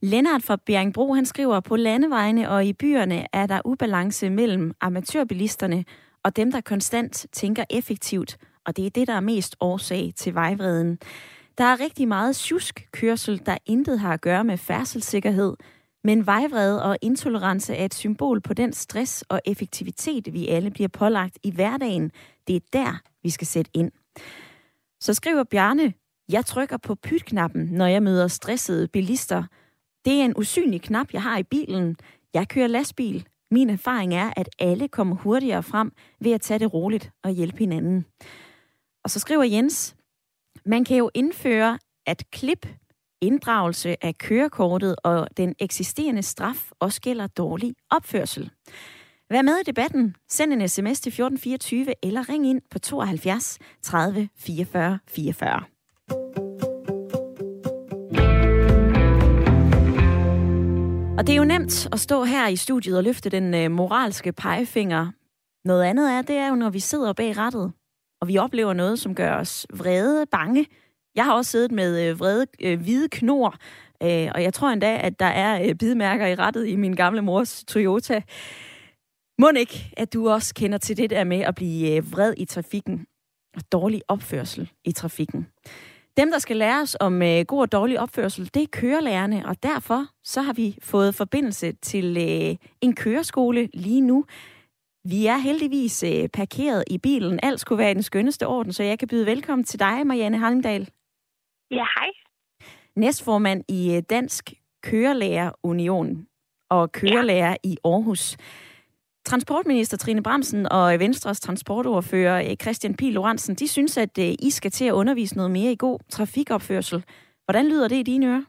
Lennart fra Bjerringbro, han skriver, på landevejene og i byerne er der ubalance mellem amatørbilisterne og dem, der konstant tænker effektivt. Og det er det, der er mest årsag til vejvreden. Der er rigtig meget sjusk-kørsel, der intet har at gøre med færdselssikkerhed, men vejvrede og intolerance er et symbol på den stress og effektivitet, vi alle bliver pålagt i hverdagen. Det er der, vi skal sætte ind. Så skriver Bjarne, jeg trykker på pytknappen, når jeg møder stressede bilister. Det er en usynlig knap, jeg har i bilen. Jeg kører lastbil. Min erfaring er, at alle kommer hurtigere frem ved at tage det roligt og hjælpe hinanden. Og så skriver Jens, man kan jo indføre at klip, inddragelse af kørekortet og den eksisterende straf også gælder dårlig opførsel. Vær med i debatten. Send en sms til 1424 eller ring ind på 72 30 44 44. Og det er jo nemt at stå her i studiet og løfte den moralske pegefinger. Noget andet er, det er jo, når vi sidder bag rattet, og vi oplever noget, som gør os vrede, bange. Jeg har også siddet med vrede, hvide knor, og jeg tror endda, at der er bidmærker i rattet i min gamle mors Toyota. Mon ikke, at du også kender til det der med at blive vred i trafikken og dårlig opførsel i trafikken. Dem, der skal læres om god og dårlig opførsel, det er kørelærerne, og derfor så har vi fået forbindelse til en køreskole lige nu. Vi er heldigvis parkeret i bilen. Alt skulle være i den skønneste orden, så jeg kan byde velkommen til dig, Marianne Heimdahl. Ja, hej. Næstformand i Dansk Kørelærerunion og kørelærer i Aarhus. Transportminister Trine Bramsen og Venstres transportordfører Christian Pihl Lorentzen, de synes, at I skal til at undervise noget mere i god trafikopførsel. Hvordan lyder det i dine ører?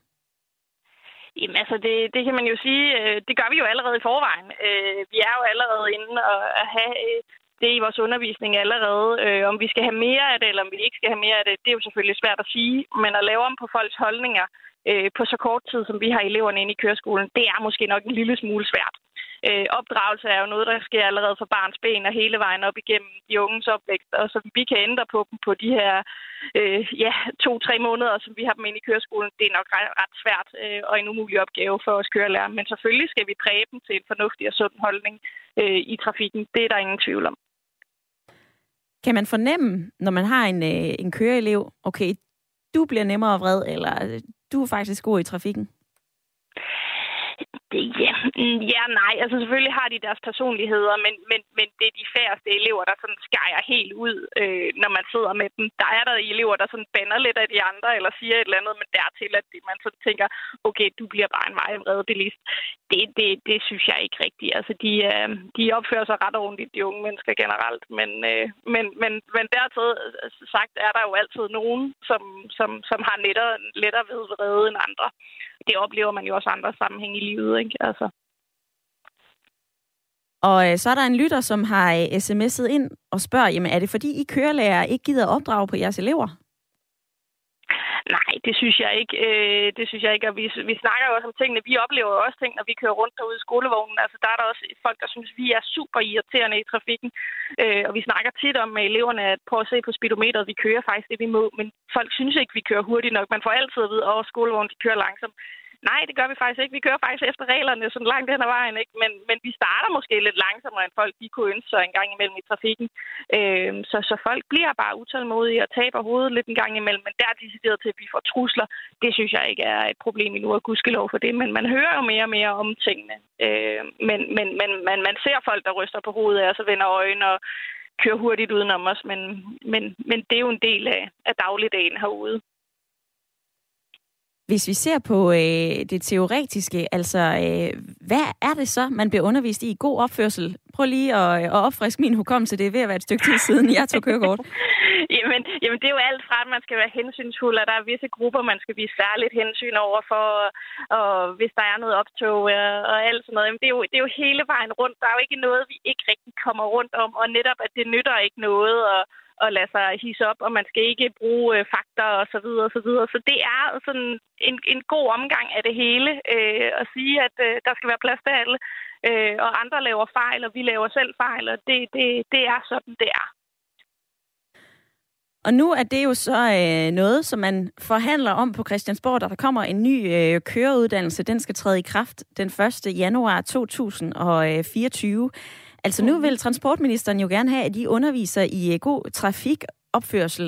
Jamen altså, det kan man jo sige, det gør vi jo allerede i forvejen. Vi er jo allerede inde og have det i vores undervisning allerede. Om vi skal have mere af det, eller om vi ikke skal have mere af det, det er jo selvfølgelig svært at sige. Men at lave om på folks holdninger på så kort tid, som vi har eleverne inde i køreskolen, det er måske nok en lille smule svært. Opdragelse er jo noget, der sker allerede fra barns ben og hele vejen op igennem de unges opvækst, og som vi kan ændre på dem på de her 2-3 måneder, som vi har dem inde i køreskolen. Det er nok ret svært og en umulig opgave for os kørelærer, men selvfølgelig skal vi præge dem til en fornuftig og sund holdning i trafikken. Det er der ingen tvivl om. Kan man fornemme, når man har en køreelev, okay, du bliver nemmere vred, eller du er faktisk god i trafikken? Ja, nej. Altså selvfølgelig har de deres personligheder, men det er de færreste elever, der sådan skærer helt ud, når man sidder med dem. Der er der elever, der sådan bander lidt af de andre, eller siger et eller andet, men dertil, at man sådan tænker, okay, du bliver bare en meget vred bilist. Det synes jeg ikke rigtigt. Altså de opfører sig ret ordentligt, de unge mennesker generelt, men dertil sagt er der jo altid nogen, som har lettere ved vrede end andre. Det oplever man jo også andre sammenhæng i livet, ikke? Altså. Og så er der en lytter, som har sms'et ind og spørger, jamen er det fordi I kørelærer ikke gider opdrage på jeres elever? Nej, det synes jeg ikke. Og vi snakker jo også om tingene. Vi oplever jo også ting, når vi kører rundt derude i skolevognen. Altså, der er der også folk, der synes, vi er super irriterende i trafikken. Og vi snakker tit om med eleverne, at prøv at se på speedometeret. Vi kører faktisk det, vi må. Men folk synes ikke, vi kører hurtigt nok. Man får altid at vide, at skolevognen de kører langsomt. Nej, det gør vi faktisk ikke. Vi kører faktisk efter reglerne, så langt hen ad vejen, ikke? Men vi starter måske lidt langsommere, end folk de kunne ønske sig en gang imellem i trafikken. Så folk bliver bare utålmodige og taber hovedet lidt en gang imellem. Men der er decideret til, at vi får trusler. Det synes jeg ikke er et problem endnu, og gudskelov for det. Men man hører jo mere og mere om tingene. Men man ser folk, der ryster på hovedet af, og så vender øjne og kører hurtigt udenom os. Men det er jo en del af dagligdagen herude. Hvis vi ser på det teoretiske, altså hvad er det så, man bliver undervist i god opførsel? Prøv lige at opfriske min hukommelse. Det er ved at være et stykke tid siden, jeg tog kørekort. Jamen, det er jo alt fra, at man skal være hensynsfuld, og der er visse grupper, man skal vise særligt hensyn overfor, og hvis der er noget optog og alt sådan noget. Jamen, det er jo hele vejen rundt. Der er jo ikke noget, vi ikke rigtig kommer rundt om, og netop, at det nytter ikke noget, og lade sig hisse op, og man skal ikke bruge fakta og så videre og så videre. Så det er sådan en god omgang af det hele at sige, at der skal være plads til alle, og andre laver fejl, og vi laver selv fejl, og det er sådan, det er. Og nu er det jo så noget, som man forhandler om på Christiansborg, der kommer en ny køreuddannelse. Den skal træde i kraft den 1. januar 2024. Altså nu vil transportministeren jo gerne have, at de underviser i god trafikopførsel.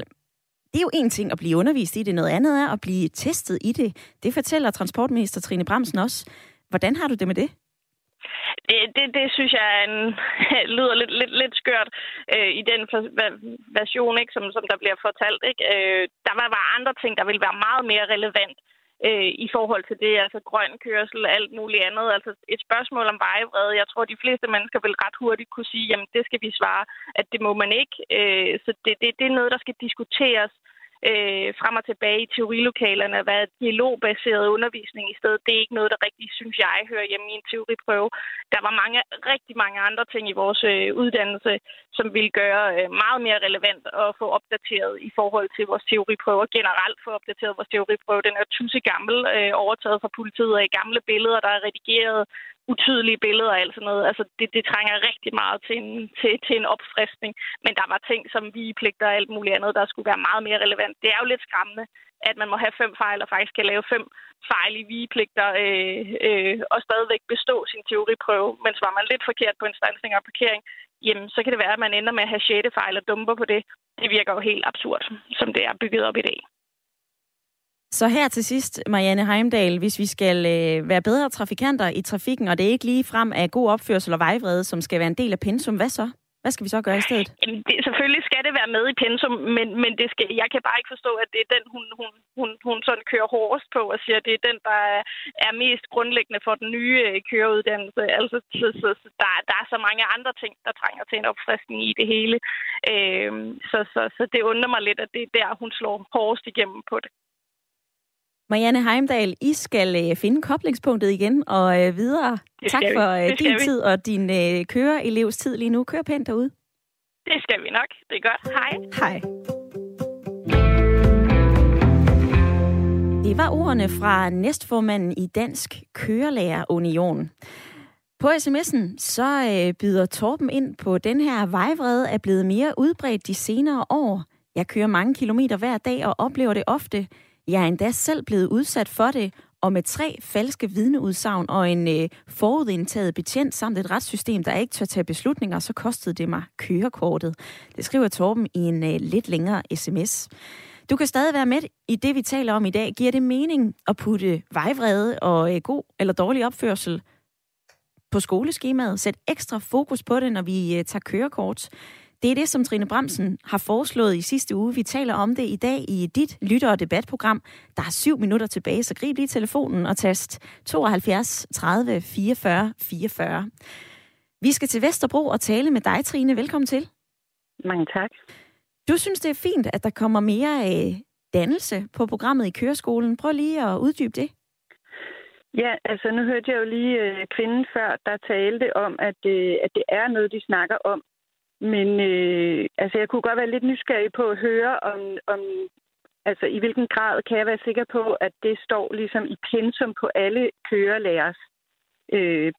Det er jo en ting at blive undervist i det, noget andet er at blive testet i det. Det fortæller transportminister Trine Bramsen også. Hvordan har du det med det? Det synes jeg lyder lidt skørt i den version, ikke, som der bliver fortalt. Ikke? Der var andre ting, der ville være meget mere relevant i forhold til det, altså grøn kørsel og alt muligt andet. Altså et spørgsmål om vejvrede. Jeg tror, de fleste mennesker vil ret hurtigt kunne sige, jamen det skal vi svare, at det må man ikke. Så det er noget, der skal diskuteres frem og tilbage i teorilokalerne, at være dialogbaseret undervisning i stedet. Det er ikke noget, der rigtig, synes jeg, hører hjemme i en teoriprøve. Der var rigtig mange andre ting i vores uddannelse, som ville gøre meget mere relevant at få opdateret i forhold til vores teoriprøver. Generelt få opdateret vores teoriprøve. Den er tussegammel, overtaget fra politiet af gamle billeder, der er redigeret, utydelige billeder og alt sådan noget. Altså, det trænger rigtig meget til en opfriskning. Men der var ting som vigepligter og alt muligt andet, der skulle være meget mere relevant. Det er jo lidt skræmmende, at man må have 5 fejl og faktisk kan lave 5 fejl i vigepligter og stadigvæk bestå sin teoriprøve. Men var man lidt forkert på en standsning og parkering, jamen, så kan det være, at man ender med at have 6. fejl og dumper på det. Det virker jo helt absurd, som det er bygget op i dag. Så her til sidst, Marianne Heimdahl, hvis vi skal være bedre trafikanter i trafikken, og det er ikke lige frem af god opførsel og vejvrede, som skal være en del af pensum, hvad så? Hvad skal vi så gøre i stedet? Jamen, selvfølgelig skal det være med i pensum, men det skal, jeg kan bare ikke forstå, at det er den, hun sådan kører hårdest på og siger, at det er den, der er mest grundlæggende for den nye køreuddannelse. Altså, der er så mange andre ting, der trænger til en opfriskning i det hele. Så det undrer mig lidt, at det er der, hun slår hårdest igennem på det. Marianne Heimdahl, I skal finde koblingspunktet igen og videre. Tak for din tid og din køreelevs tid lige nu. Kør pænt derude. Det skal vi nok. Det er godt. Hej. Hej. Det var ordene fra næstformanden i Dansk Kørelærerunion. På sms'en så byder Torben ind på den her vejvrede er blevet mere udbredt de senere år. Jeg kører mange kilometer hver dag og oplever det ofte. Jeg er endda selv blevet udsat for det, og med 3 falske vidneudsagn og en forudindtaget betjent samt et retssystem, der ikke tør tage beslutninger, så kostede det mig kørekortet. Det skriver Torben i en lidt længere sms. Du kan stadig være med i det, vi taler om i dag. Giver det mening at putte vejvrede og god eller dårlig opførsel på skoleskemaet? Sæt ekstra fokus på det, når vi tager kørekort. Det er det, som Trine Bramsen har foreslået i sidste uge. Vi taler om det i dag i dit lytter- og debatprogram. Der er 7 minutter tilbage, så grib lige telefonen og tast 72 30 44 44. Vi skal til Vesterbro og tale med dig, Trine. Velkommen til. Mange tak. Du synes, det er fint, at der kommer mere dannelse på programmet i køreskolen. Prøv lige at uddybe det. Ja, altså nu hørte jeg jo lige kvinden før, der talte om, at det er noget, de snakker om. Men altså, jeg kunne godt være lidt nysgerrig på at høre, om Altså, i hvilken grad kan jeg være sikker på, at det står ligesom i pensum på alle kørelærers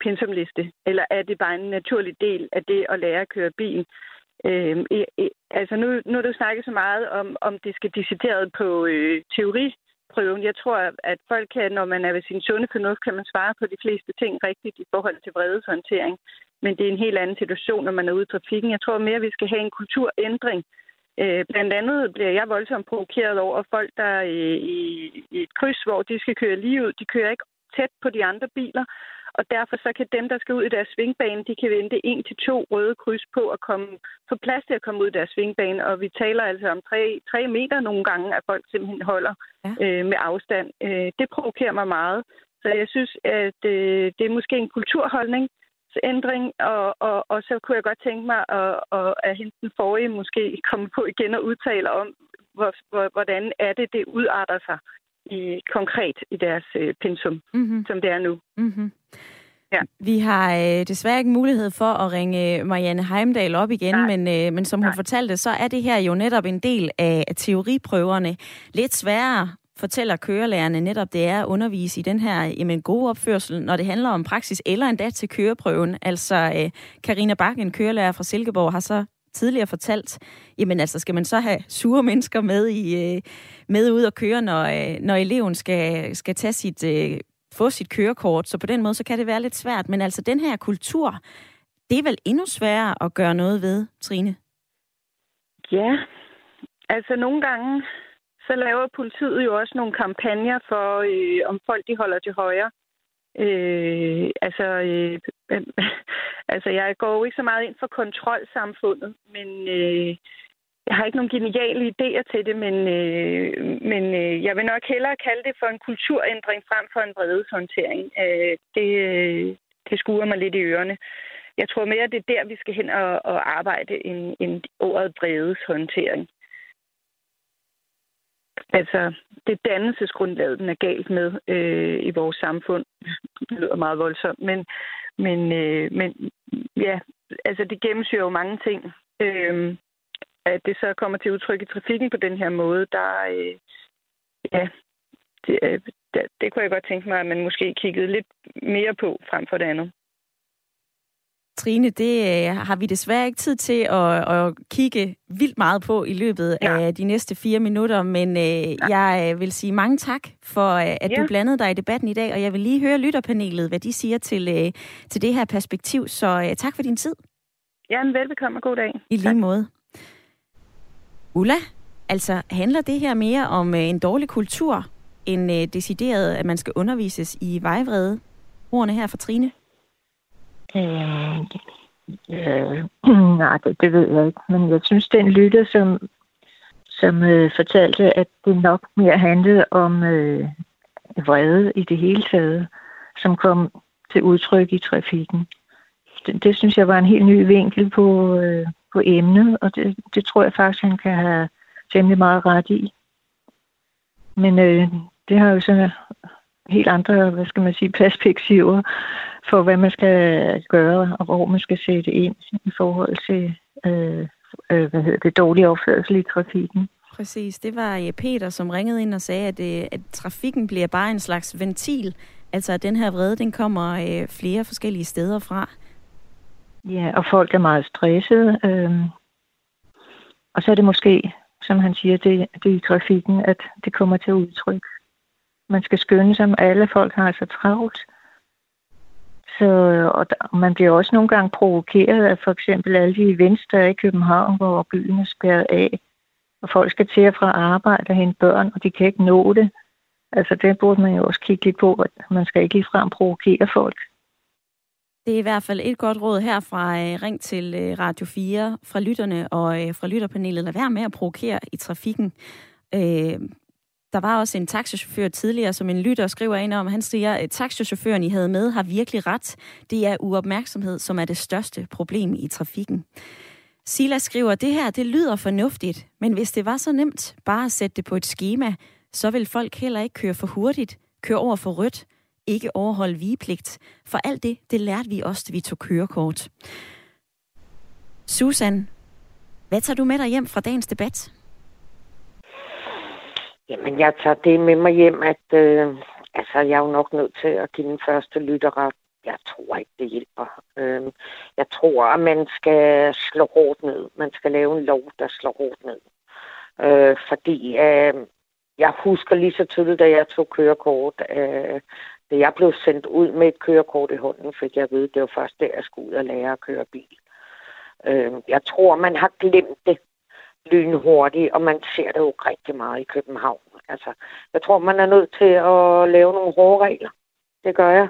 pensumliste? Eller er det bare en naturlig del af det at lære at køre bil? Altså, nu er der snakket så meget om det skal decideret på teoriprøven. Jeg tror, at folk kan, når man er ved sin sunde fornuft, kan man svare på de fleste ting rigtigt i forhold til vredeshåndtering. Men det er en helt anden situation, når man er ude i trafikken. Jeg tror mere, at vi skal have en kulturændring. Blandt andet bliver jeg voldsomt provokeret over folk, der i et kryds, hvor de skal køre lige ud. De kører ikke tæt på de andre biler, og derfor så kan dem, der skal ud i deres svingbane, de kan vente 1 til 2 røde kryds på at få plads til at komme ud i deres svingbane. Og vi taler altså om 3 meter nogle gange, at folk simpelthen holder med afstand. Det provokerer mig meget. Så jeg synes, at det er måske en kulturholdning, ændring, og så kunne jeg godt tænke mig at hente den forrige måske komme på igen og udtale om, hvordan er det udarter sig konkret i deres pensum, som det er nu. Mm-hmm. Ja. Vi har desværre ikke mulighed for at ringe Marianne Heimdahl op igen, men som hun fortalte, så er det her jo netop en del af teoriprøverne. Lidt sværere, fortæller kørelærerne netop, det er at undervise i den her gode opførsel, når det handler om praksis, eller endda til køreprøven. Altså, Carina Bak, en kørelærer fra Silkeborg, har så tidligere fortalt, skal man så have sure mennesker med ud og køre, når eleven skal tage få sit kørekort. Så på den måde, så kan det være lidt svært. Men altså, den her kultur, det er vel endnu sværere at gøre noget ved, Trine? Ja, altså nogle gange så laver politiet jo også nogle kampagner for, om folk de holder til højre. Jeg går jo ikke så meget ind for kontrolsamfundet, men jeg har ikke nogen geniale idéer til det, men jeg vil nok hellere kalde det for en kulturændring frem for en vredeshåndtering. Det skuer mig lidt i ørerne. Jeg tror mere, det er der, vi skal hen og arbejde end ordet vredeshåndtering. Altså, det dannelsesgrundlaget, den er galt med i vores samfund. Det lyder meget voldsomt, men ja, altså det gennemsyrer jo mange ting. At det så kommer til udtryk i trafikken på den her måde, det kunne jeg godt tænke mig, at man måske kiggede lidt mere på frem for det andet. Trine, det har vi desværre ikke tid til at kigge vildt meget på i løbet af de næste 4 minutter, men jeg vil sige mange tak for, at du blandede dig i debatten i dag, og jeg vil lige høre lytterpanelet, hvad de siger til det her perspektiv, så tak for din tid. Jamen, velbekomme og god dag. I lige måde. Ulla, altså handler det her mere om en dårlig kultur, end decideret, at man skal undervises i vejvrede? Ordene her fra Trine. Nej, det ved jeg ikke. Men jeg synes, den lytter, som fortalte, at det nok mere handlede om vrede i det hele taget, som kom til udtryk i trafikken. Det synes jeg var en helt ny vinkel på emnet, og det tror jeg faktisk, han kan have temmelig meget ret i. Men det har jo sådan helt andre, perspektiver for, hvad man skal gøre, og hvor man skal sætte ind i forhold til dårlig opførsel i trafikken. Præcis. Det var Peter, som ringede ind og sagde, at trafikken bliver bare en slags ventil. Altså, at den her vrede, den kommer flere forskellige steder fra. Ja, og folk er meget stressede. Og så er det måske, som han siger, det i trafikken, at det kommer til udtryk. Man skal skynde sig, alle folk har så travlt. Så, og man bliver også nogle gange provokeret af for eksempel alle de events, der er i København, hvor byen er spærret af. Og folk skal til og fra arbejde og hente børn, og de kan ikke nå det. Altså det burde man jo også kigge lidt på, at man skal ikke ligefrem provokere folk. Det er i hvert fald et godt råd her fra Ring til Radio 4 fra lytterne og fra lytterpanelet. Lad være med at provokere i trafikken. Der var også en taxichauffør tidligere, som en lytter skriver ind om. Han siger, at taxichaufføren, I havde med, har virkelig ret. Det er uopmærksomhed, som er det største problem i trafikken. Silas skriver, det her det lyder fornuftigt, men hvis det var så nemt bare at sætte det på et skema, så vil folk heller ikke køre for hurtigt, køre over for rødt, ikke overholde vigepligt. For alt det lærte vi også, da vi tog kørekort. Susan, hvad tager du med dig hjem fra dagens debat? Jamen, jeg tager det med mig hjem, at jeg er jo nok nødt til at give den første lytterret. Jeg tror ikke, det hjælper. Jeg tror, at man skal slå hårdt ned. Man skal lave en lov, der slår hårdt ned. Fordi jeg husker lige så tydeligt, da jeg tog kørekort. Da jeg blev sendt ud med et kørekort i hånden, fik jeg at vide, det var først der, jeg skulle ud og lære at køre bil. Jeg tror, man har glemt det lynhurtigt, og man ser det jo rigtig meget i København. Altså, jeg tror, man er nødt til at lave nogle hårde regler. Det gør jeg.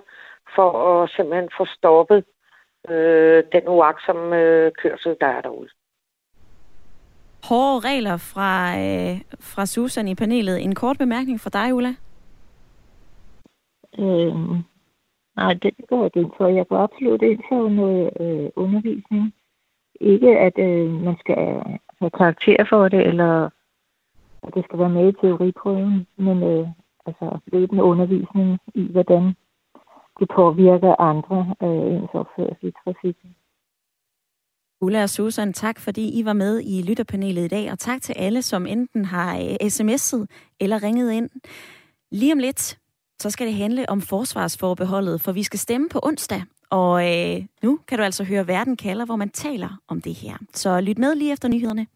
For at simpelthen få stoppet den uagtsomme kørsel, der er derude. Hårde regler fra Susan i panelet. En kort bemærkning fra dig, Ulla? Nej, det går jeg ikke for. Jeg går absolut ind for noget undervisning. Ikke at man skal have karakter for det, eller at det skal være med i teoriprøven, men løbende undervisning i, hvordan det påvirker andre ens opførsel i trafikken. Ulla og Susan, tak fordi I var med i lytterpanelet i dag, og tak til alle, som enten har sms'et eller ringet ind. Lige om lidt, så skal det handle om forsvarsforbeholdet, for vi skal stemme på onsdag, og nu kan du altså høre Verden kalder, hvor man taler om det her. Så lyt med lige efter nyhederne.